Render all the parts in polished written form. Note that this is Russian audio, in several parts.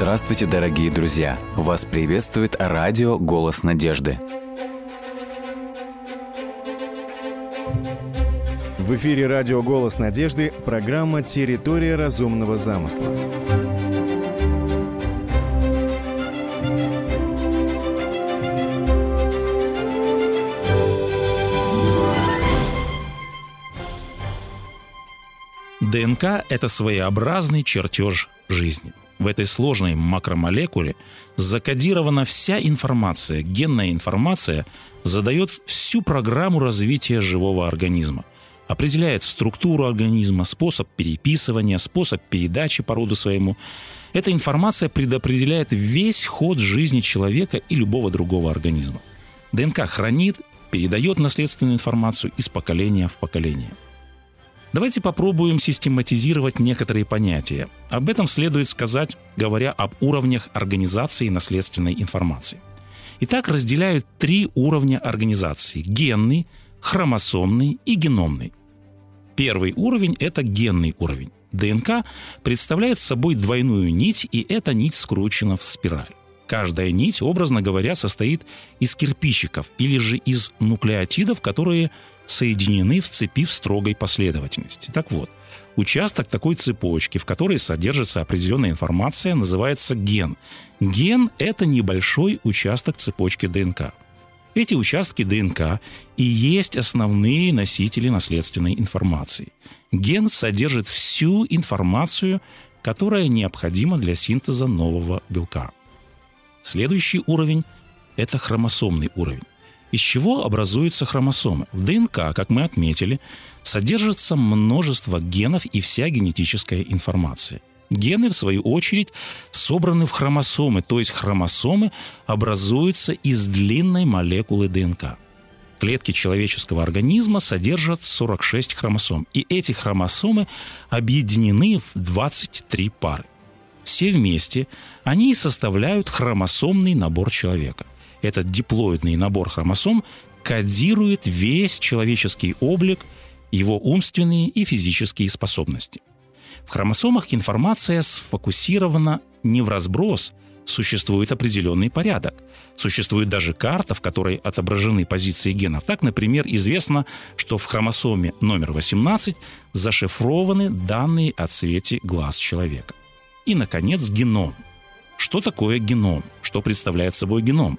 Здравствуйте, дорогие друзья! Вас приветствует радио «Голос Надежды». В эфире радио «Голос Надежды» программа «Территория разумного замысла». ДНК – это своеобразный чертеж жизни. В этой сложной макромолекуле закодирована вся информация. Генная информация задает всю программу развития живого организма, определяет структуру организма, способ переписывания, способ передачи по роду своему. Эта информация предопределяет весь ход жизни человека и любого другого организма. ДНК хранит, передает наследственную информацию из поколения в поколение. Давайте попробуем систематизировать некоторые понятия. Об этом следует сказать, говоря об уровнях организации наследственной информации. Итак, разделяют три уровня организации – генный, хромосомный и геномный. Первый уровень – это генный уровень. ДНК представляет собой двойную нить, и эта нить скручена в спираль. Каждая нить, образно говоря, состоит из кирпичиков или же из нуклеотидов, которые соединены в цепи в строгой последовательности. Так вот, участок такой цепочки, в которой содержится определенная информация, называется ген. Ген – это небольшой участок цепочки ДНК. Эти участки ДНК и есть основные носители наследственной информации. Ген содержит всю информацию, которая необходима для синтеза нового белка. Следующий уровень – это хромосомный уровень. Из чего образуются хромосомы? В ДНК, как мы отметили, содержится множество генов и вся генетическая информация. Гены, в свою очередь, собраны в хромосомы, то есть хромосомы образуются из длинной молекулы ДНК. Клетки человеческого организма содержат 46 хромосом, и эти хромосомы объединены в 23 пары. Все вместе они составляют хромосомный набор человека. Этот диплоидный набор хромосом кодирует весь человеческий облик, его умственные и физические способности. В хромосомах информация сфокусирована не в разброс, существует определенный порядок. Существует даже карта, в которой отображены позиции генов. Так, например, известно, что в хромосоме номер 18 зашифрованы данные о цвете глаз человека. И, наконец, геном. Что такое геном? Что представляет собой геном?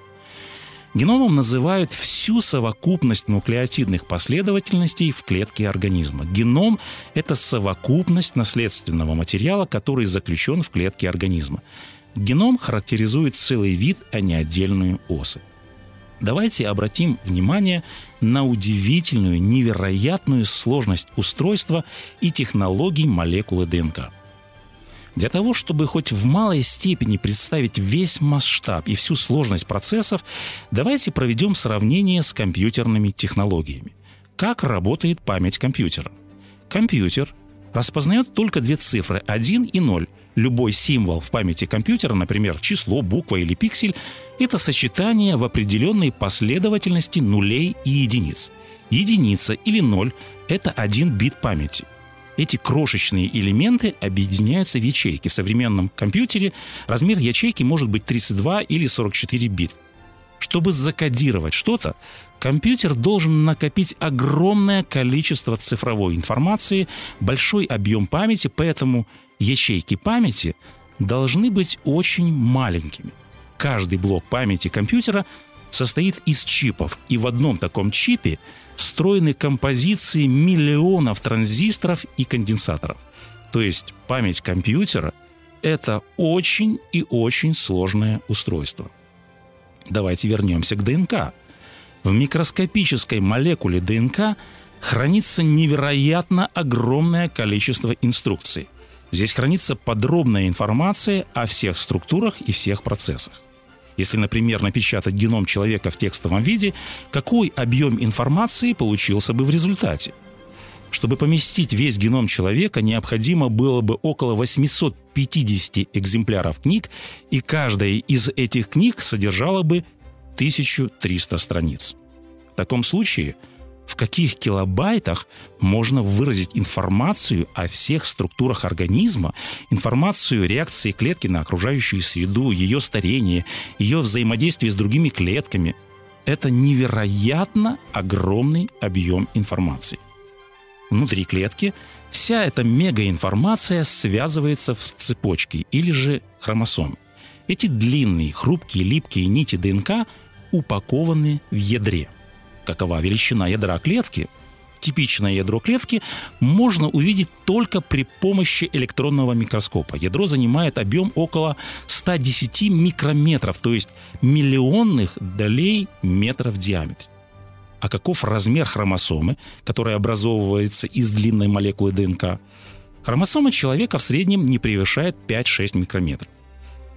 Геномом называют всю совокупность нуклеотидных последовательностей в клетке организма. Геном – это совокупность наследственного материала, который заключен в клетке организма. Геном характеризует целый вид, а не отдельную особь. Давайте обратим внимание на удивительную, невероятную сложность устройства и технологий молекулы ДНК. Для того, чтобы хоть в малой степени представить весь масштаб и всю сложность процессов, давайте проведем сравнение с компьютерными технологиями. Как работает память компьютера? Компьютер распознает только две цифры – 1 и 0. Любой символ в памяти компьютера, например, число, буква или пиксель – это сочетание в определенной последовательности нулей и единиц. Единица или 0 – это 1 бит памяти. Эти крошечные элементы объединяются в ячейки. В современном компьютере размер ячейки может быть 32 или 44 бита. Чтобы закодировать что-то, компьютер должен накопить огромное количество цифровой информации, большой объем памяти, поэтому ячейки памяти должны быть очень маленькими. Каждый блок памяти компьютера состоит из чипов, и в одном таком чипе встроены композиции миллионов транзисторов и конденсаторов. То есть память компьютера – это очень и очень сложное устройство. Давайте вернемся к ДНК. В микроскопической молекуле ДНК хранится невероятно огромное количество инструкций. Здесь хранится подробная информация о всех структурах и всех процессах. Если, например, напечатать геном человека в текстовом виде, какой объем информации получился бы в результате? Чтобы поместить весь геном человека, необходимо было бы около 850 экземпляров книг, и каждая из этих книг содержала бы 1300 страниц. В таком случае в каких килобайтах можно выразить информацию о всех структурах организма, информацию реакции клетки на окружающую среду, ее старение, ее взаимодействие с другими клетками. Это невероятно огромный объем информации. Внутри клетки вся эта мегаинформация связывается в цепочки или же хромосомы. Эти длинные, хрупкие, липкие нити ДНК упакованы в ядре. Какова величина ядра клетки? Типичное ядро клетки можно увидеть только при помощи электронного микроскопа. Ядро занимает объем около 110 микрометров, то есть миллионных долей метра в диаметре. А каков размер хромосомы, которая образовывается из длинной молекулы ДНК? Хромосома человека в среднем не превышает 5-6 микрометров.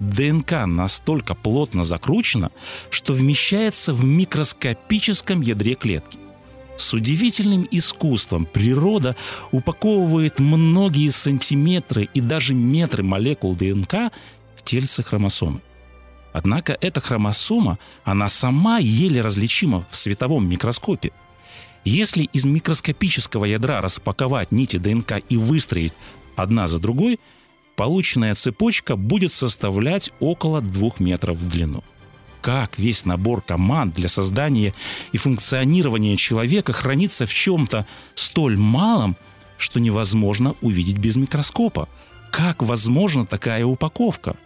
ДНК настолько плотно закручена, что вмещается в микроскопическом ядре клетки. С удивительным искусством природа упаковывает многие сантиметры и даже метры молекул ДНК в тельце хромосомы. Однако эта хромосома, она сама еле различима в световом микроскопе. Если из микроскопического ядра распаковать нити ДНК и выстроить одна за другой, полученная цепочка будет составлять около 2 метров в длину. Как весь набор команд для создания и функционирования человека хранится в чем-то столь малом, что невозможно увидеть без микроскопа? Как возможна такая упаковка?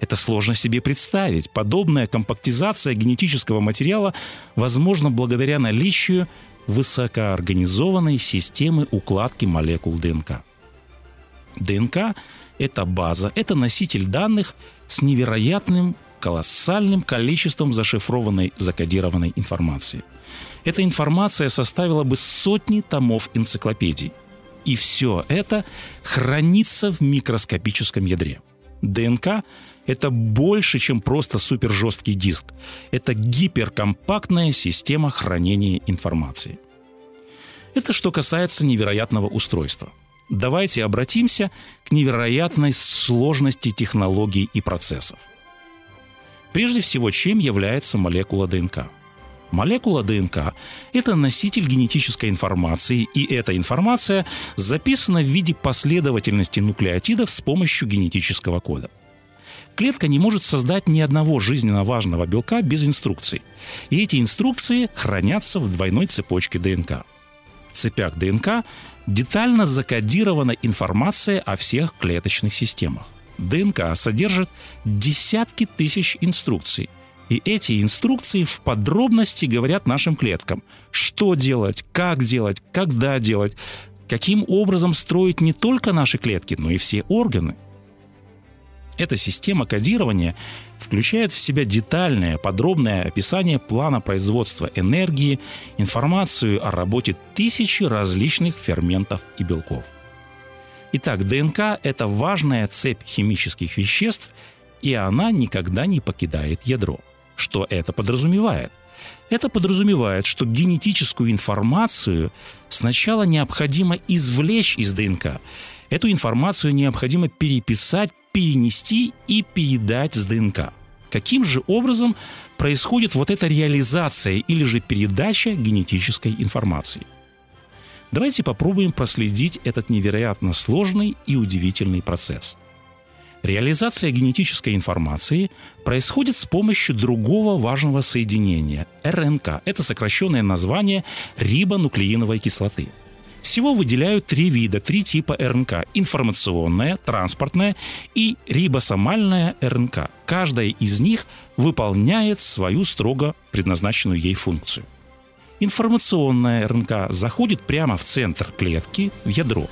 Это сложно себе представить. Подобная компактизация генетического материала возможна благодаря наличию высокоорганизованной системы укладки молекул ДНК. ДНК – это база, это носитель данных с невероятным колоссальным количеством зашифрованной, закодированной информации. Эта информация составила бы сотни томов энциклопедий. И все это хранится в микроскопическом ядре. ДНК – это больше, чем просто супержесткий диск. Это гиперкомпактная система хранения информации. Это что касается невероятного устройства. Давайте обратимся к невероятной сложности технологий и процессов. Прежде всего, чем является молекула ДНК? Молекула ДНК – это носитель генетической информации, и эта информация записана в виде последовательности нуклеотидов с помощью генетического кода. Клетка не может создать ни одного жизненно важного белка без инструкций, и эти инструкции хранятся в двойной цепочке ДНК. В цепях ДНК детально закодирована информация о всех клеточных системах. ДНК содержит десятки тысяч инструкций. И эти инструкции в подробности говорят нашим клеткам, что делать, когда делать, каким образом строить не только наши клетки, но и все органы. Эта система кодирования включает в себя детальное, подробное описание плана производства энергии, информацию о работе тысячи различных ферментов и белков. Итак, ДНК – это важная цепь химических веществ, и она никогда не покидает ядро. Что это подразумевает? Это подразумевает, что генетическую информацию сначала необходимо извлечь из ДНК. Эту информацию необходимо переписать, перенести и передать с ДНК. Каким же образом происходит вот эта реализация или же передача генетической информации? Давайте попробуем проследить этот невероятно сложный и удивительный процесс. Реализация генетической информации происходит с помощью другого важного соединения – РНК. Это сокращенное название рибонуклеиновой кислоты. Всего выделяют три типа РНК – информационная, транспортная и рибосомальная РНК. Каждая из них выполняет свою строго предназначенную ей функцию. Информационная РНК заходит прямо в центр клетки, в ядро.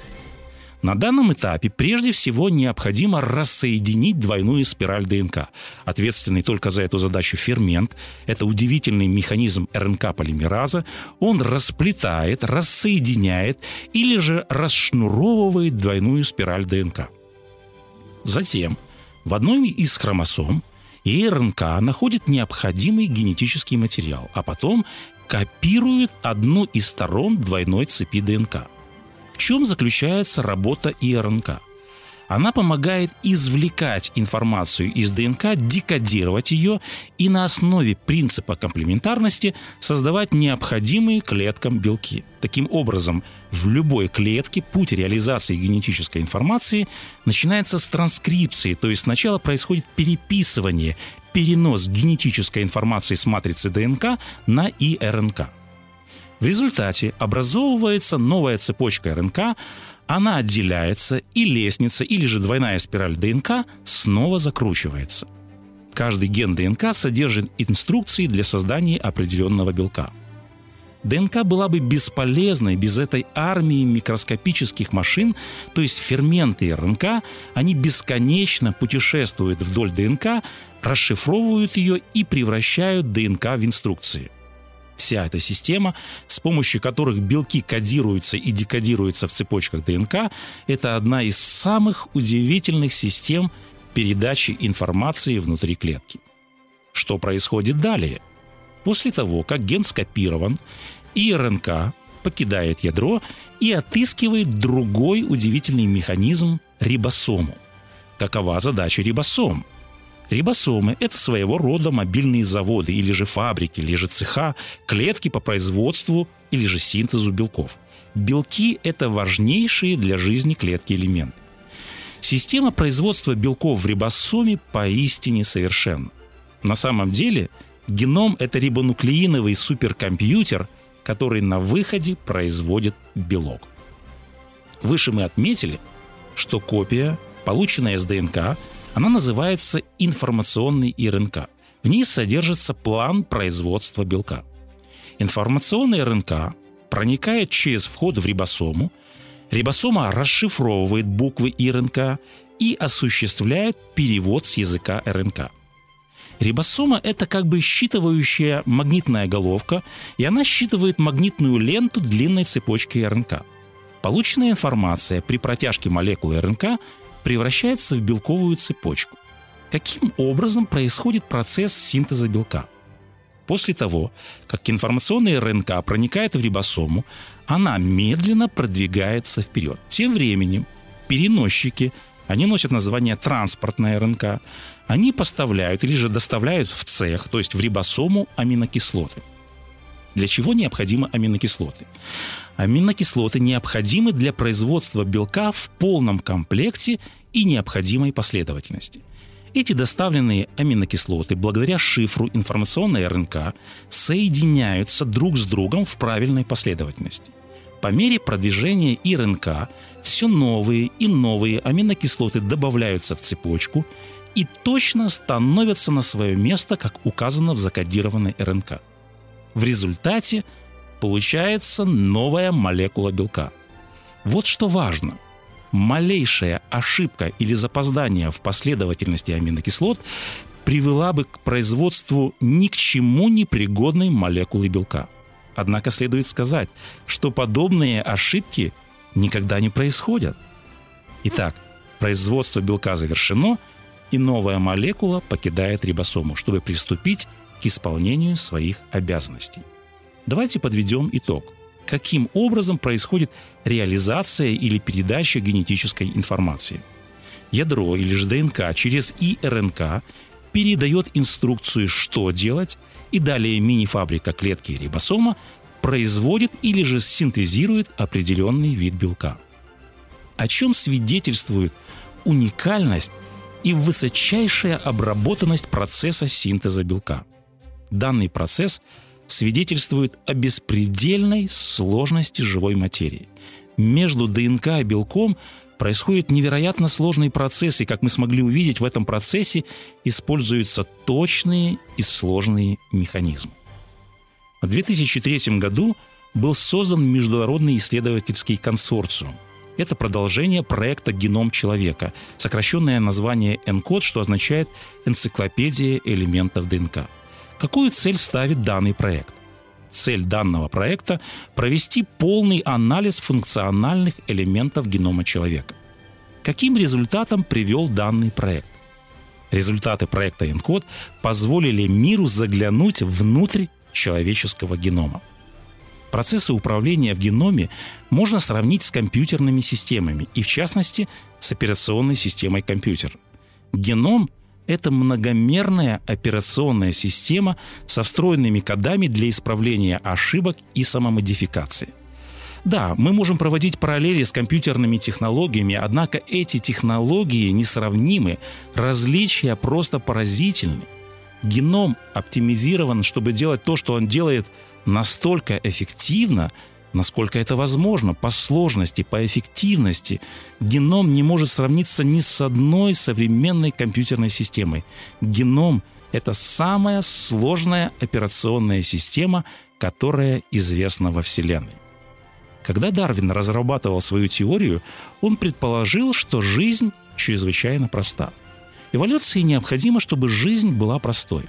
На данном этапе прежде всего необходимо рассоединить двойную спираль ДНК. Ответственный только за эту задачу фермент – это удивительный механизм РНК-полимераза. Он расплетает, рассоединяет или же расшнуровывает двойную спираль ДНК. Затем в одной из хромосом ИРНК находит необходимый генетический материал, а потом копирует одну из сторон двойной цепи ДНК. В чем заключается работа ИРНК? Она помогает извлекать информацию из ДНК, декодировать ее и на основе принципа комплементарности создавать необходимые клеткам белки. Таким образом, в любой клетке путь реализации генетической информации начинается с транскрипции, то есть сначала происходит переписывание, перенос генетической информации с матрицы ДНК на ИРНК. В результате образовывается новая цепочка РНК, она отделяется, и лестница или же двойная спираль ДНК снова закручивается. Каждый ген ДНК содержит инструкции для создания определенного белка. ДНК была бы бесполезной без этой армии микроскопических машин, то есть ферменты РНК, они бесконечно путешествуют вдоль ДНК, расшифровывают ее и превращают ДНК в инструкции. Вся эта система, с помощью которых белки кодируются и декодируются в цепочках ДНК, это одна из самых удивительных систем передачи информации внутри клетки. Что происходит далее? После того, как ген скопирован, ИРНК покидает ядро и отыскивает другой удивительный механизм – рибосому. Какова задача рибосом? Рибосомы – это своего рода мобильные заводы, или же фабрики, или же цеха, клетки по производству или же синтезу белков. Белки – это важнейшие для жизни клетки элементы. Система производства белков в рибосоме поистине совершенна. На самом деле, геном – это рибонуклеиновый суперкомпьютер, который на выходе производит белок. Выше мы отметили, что копия, полученная с ДНК, она называется информационной РНК. В ней содержится план производства белка. Информационная РНК проникает через вход в рибосому, рибосома расшифровывает буквы ИРНК и осуществляет перевод с языка РНК. Рибосома – это как бы считывающая магнитная головка, и она считывает магнитную ленту длинной цепочки РНК. Полученная информация при протяжке молекулы РНК превращается в белковую цепочку. Каким образом происходит процесс синтеза белка? После того, как информационная РНК проникает в рибосому, она медленно продвигается вперед. Тем временем переносчики, они носят название транспортная РНК, они поставляют или же доставляют в цех, то есть в рибосому, аминокислоты. Для чего необходимы аминокислоты? Аминокислоты необходимы для производства белка в полном комплекте и необходимой последовательности. Эти доставленные аминокислоты благодаря шифру информационной РНК соединяются друг с другом в правильной последовательности. По мере продвижения ИРНК все новые и новые аминокислоты добавляются в цепочку и точно становятся на свое место, как указано в закодированной РНК. В результате получается новая молекула белка. Вот что важно. Малейшая ошибка или запоздание в последовательности аминокислот привела бы к производству ни к чему не пригодной молекулы белка. Однако следует сказать, что подобные ошибки никогда не происходят. Итак, производство белка завершено, и новая молекула покидает рибосому, чтобы приступить к исполнению своих обязанностей. Давайте подведем итог. Каким образом происходит реализация или передача генетической информации? Ядро или же ДНК через ИРНК передает инструкцию, что делать, и далее мини-фабрика клетки рибосома производит или же синтезирует определенный вид белка. О чем свидетельствует уникальность и высочайшая обработанность процесса синтеза белка. Данный процесс свидетельствует о беспредельной сложности живой материи. Между ДНК и белком происходят невероятно сложные процессы, и, как мы смогли увидеть, в этом процессе используются точные и сложные механизмы. В 2003 году был создан международный исследовательский консорциум. Это продолжение проекта «Геном человека», сокращенное название ENCODE, что означает «Энциклопедия элементов ДНК». Какую цель ставит данный проект? Цель данного проекта – провести полный анализ функциональных элементов генома человека. Каким результатом привел данный проект? Результаты проекта ENCODE позволили миру заглянуть внутрь человеческого генома. Процессы управления в геноме можно сравнить с компьютерными системами и, в частности, с операционной системой компьютер. Геном – это многомерная операционная система со встроенными кодами для исправления ошибок и самомодификации. Да, мы можем проводить параллели с компьютерными технологиями, однако эти технологии несравнимы, различия просто поразительны. Геном оптимизирован, чтобы делать то, что он делает, настолько эффективно, насколько это возможно. По сложности, по эффективности геном не может сравниться ни с одной современной компьютерной системой. Геном — это самая сложная операционная система, которая известна во Вселенной. Когда Дарвин разрабатывал свою теорию, он предположил, что жизнь чрезвычайно проста. Эволюции необходимо, чтобы жизнь была простой.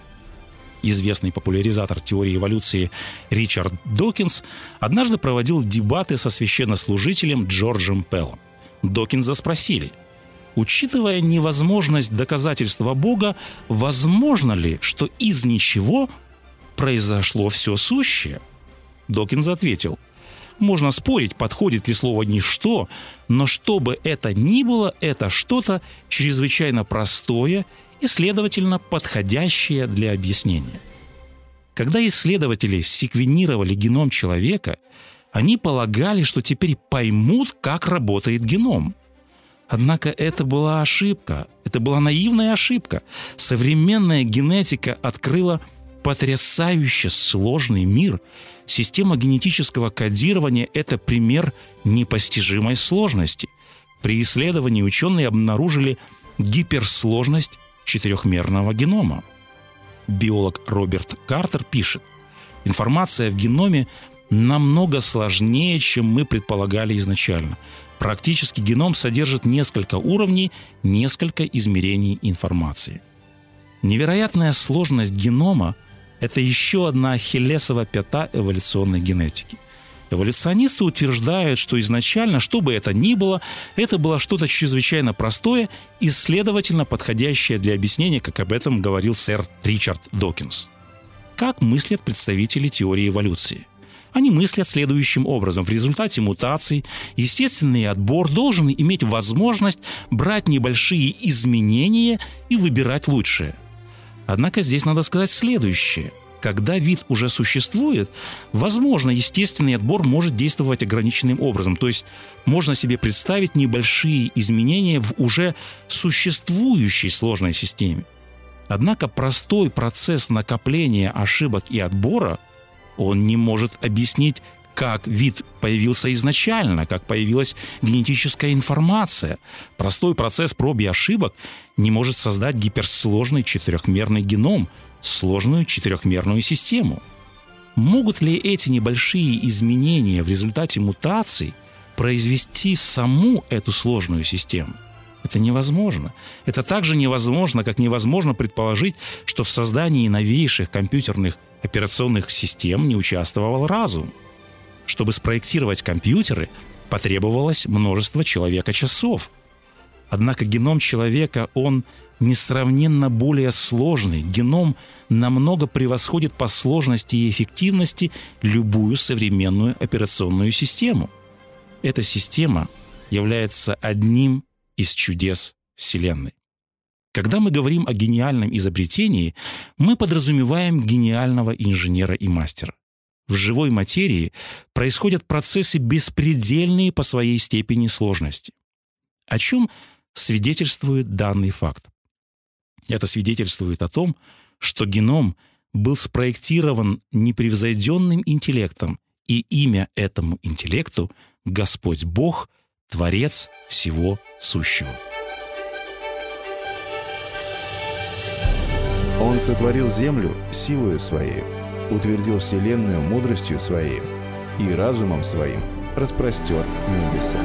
Известный популяризатор теории эволюции Ричард Докинз однажды проводил дебаты со священнослужителем Джорджем Пеллом. Докинза спросили: «Учитывая невозможность доказательства Бога, возможно ли, что из ничего произошло все сущее?» Докинз ответил: «Можно спорить, подходит ли слово «ничто», но что бы это ни было, это что-то чрезвычайно простое и, следовательно, подходящее для объяснения». Когда исследователи секвенировали геном человека, они полагали, что теперь поймут, как работает геном. Однако это была ошибка, это была наивная ошибка. Современная генетика открыла потрясающе сложный мир. Система генетического кодирования – это пример непостижимой сложности. При исследовании ученые обнаружили гиперсложность четырехмерного генома. Биолог Роберт Картер пишет: «Информация в геноме намного сложнее, чем мы предполагали изначально. Практически геном содержит несколько уровней, несколько измерений информации». Невероятная сложность генома — это еще одна ахиллесова пята эволюционной генетики. Эволюционисты утверждают, что изначально, что бы это ни было, это было что-то чрезвычайно простое и, следовательно, подходящее для объяснения, как об этом говорил сэр Ричард Докинз. Как мыслят представители теории эволюции? Они мыслят следующим образом: в результате мутаций естественный отбор должен иметь возможность брать небольшие изменения и выбирать лучшее. Однако здесь надо сказать следующее. Когда вид уже существует, возможно, естественный отбор может действовать ограниченным образом. То есть можно себе представить небольшие изменения в уже существующей сложной системе. Однако простой процесс накопления ошибок и отбора, он не может объяснить, как вид появился изначально, как появилась генетическая информация. Простой процесс проб и ошибок не может создать гиперсложный четырехмерный геном, сложную четырехмерную систему. Могут ли эти небольшие изменения в результате мутаций произвести саму эту сложную систему? Это невозможно. Это также невозможно, как невозможно предположить, что в создании новейших компьютерных операционных систем не участвовал разум. Чтобы спроектировать компьютеры, потребовалось множество человека-часов. Однако геном человека, он несравненно более сложный. Геном намного превосходит по сложности и эффективности любую современную операционную систему. Эта система является одним из чудес Вселенной. Когда мы говорим о гениальном изобретении, мы подразумеваем гениального инженера и мастера. В живой материи происходят процессы, беспредельные по своей степени сложности. О чем свидетельствует данный факт? Это свидетельствует о том, что геном был спроектирован непревзойденным интеллектом, и имя этому интеллекту — Господь Бог, Творец всего сущего. Он сотворил землю силою своей, утвердил вселенную мудростью своей и разумом своим распростер небеса.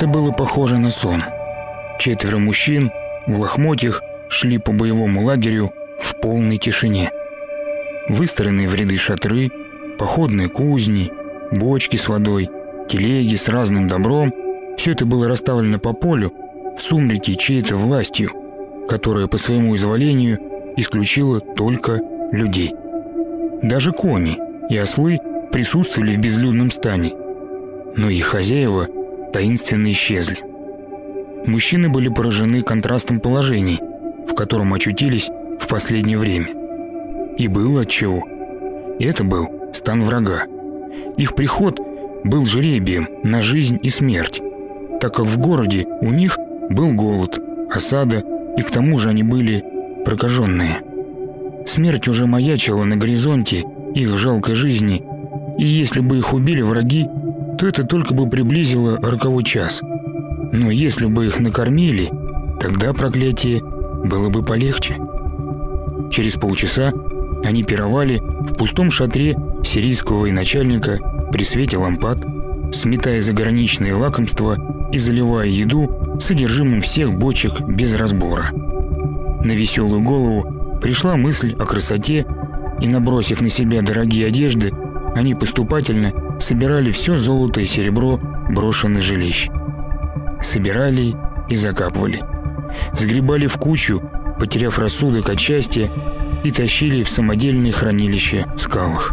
Это было похоже на сон. Четверо мужчин в лохмотьях шли по боевому лагерю в полной тишине. Выстроенные в ряды шатры, походные кузни, бочки с водой, телеги с разным добром – все это было расставлено по полю в сумраке чьей-то властью, которая по своему изволению исключила только людей. Даже кони и ослы присутствовали в безлюдном стане, но их хозяева таинственно исчезли. Мужчины были поражены контрастом положений, в котором очутились в последнее время. И было отчего. Это был стан врага. Их приход был жребием на жизнь и смерть, так как в городе у них был голод, осада, и к тому же они были прокаженные. Смерть уже маячила на горизонте их жалкой жизни, и если бы их убили враги, то это только бы приблизило роковой час. Но если бы их накормили, тогда проклятие было бы полегче. Через полчаса они пировали в пустом шатре сирийского военачальника при свете лампад, сметая заграничные лакомства и заливая еду содержимым всех бочек без разбора. На веселую голову пришла мысль о красоте, и, набросив на себя дорогие одежды, они поступательно собирали все золото и серебро брошенных жилищ. Собирали и закапывали. Сгребали в кучу, потеряв рассудок от счастья, и тащили в самодельные хранилища в скалах.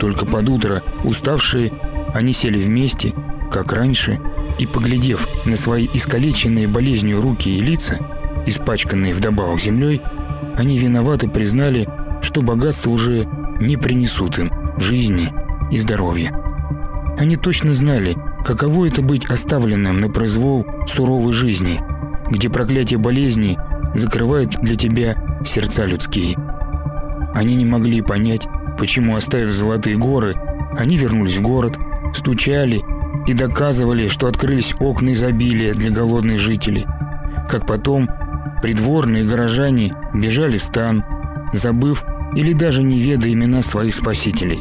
Только под утро, уставшие, они сели вместе, как раньше, и, поглядев на свои искалеченные болезнью руки и лица, испачканные вдобавок землей, они виноваты признали, что богатства уже не принесут им жизни и здоровья. Они точно знали, каково это быть оставленным на произвол суровой жизни, где проклятие болезни закрывает для тебя сердца людские. Они не могли понять, почему, оставив золотые горы, они вернулись в город, стучали и доказывали, что открылись окна изобилия для голодных жителей. Как потом придворные горожане бежали в стан, забыв или даже не ведая имена своих спасителей.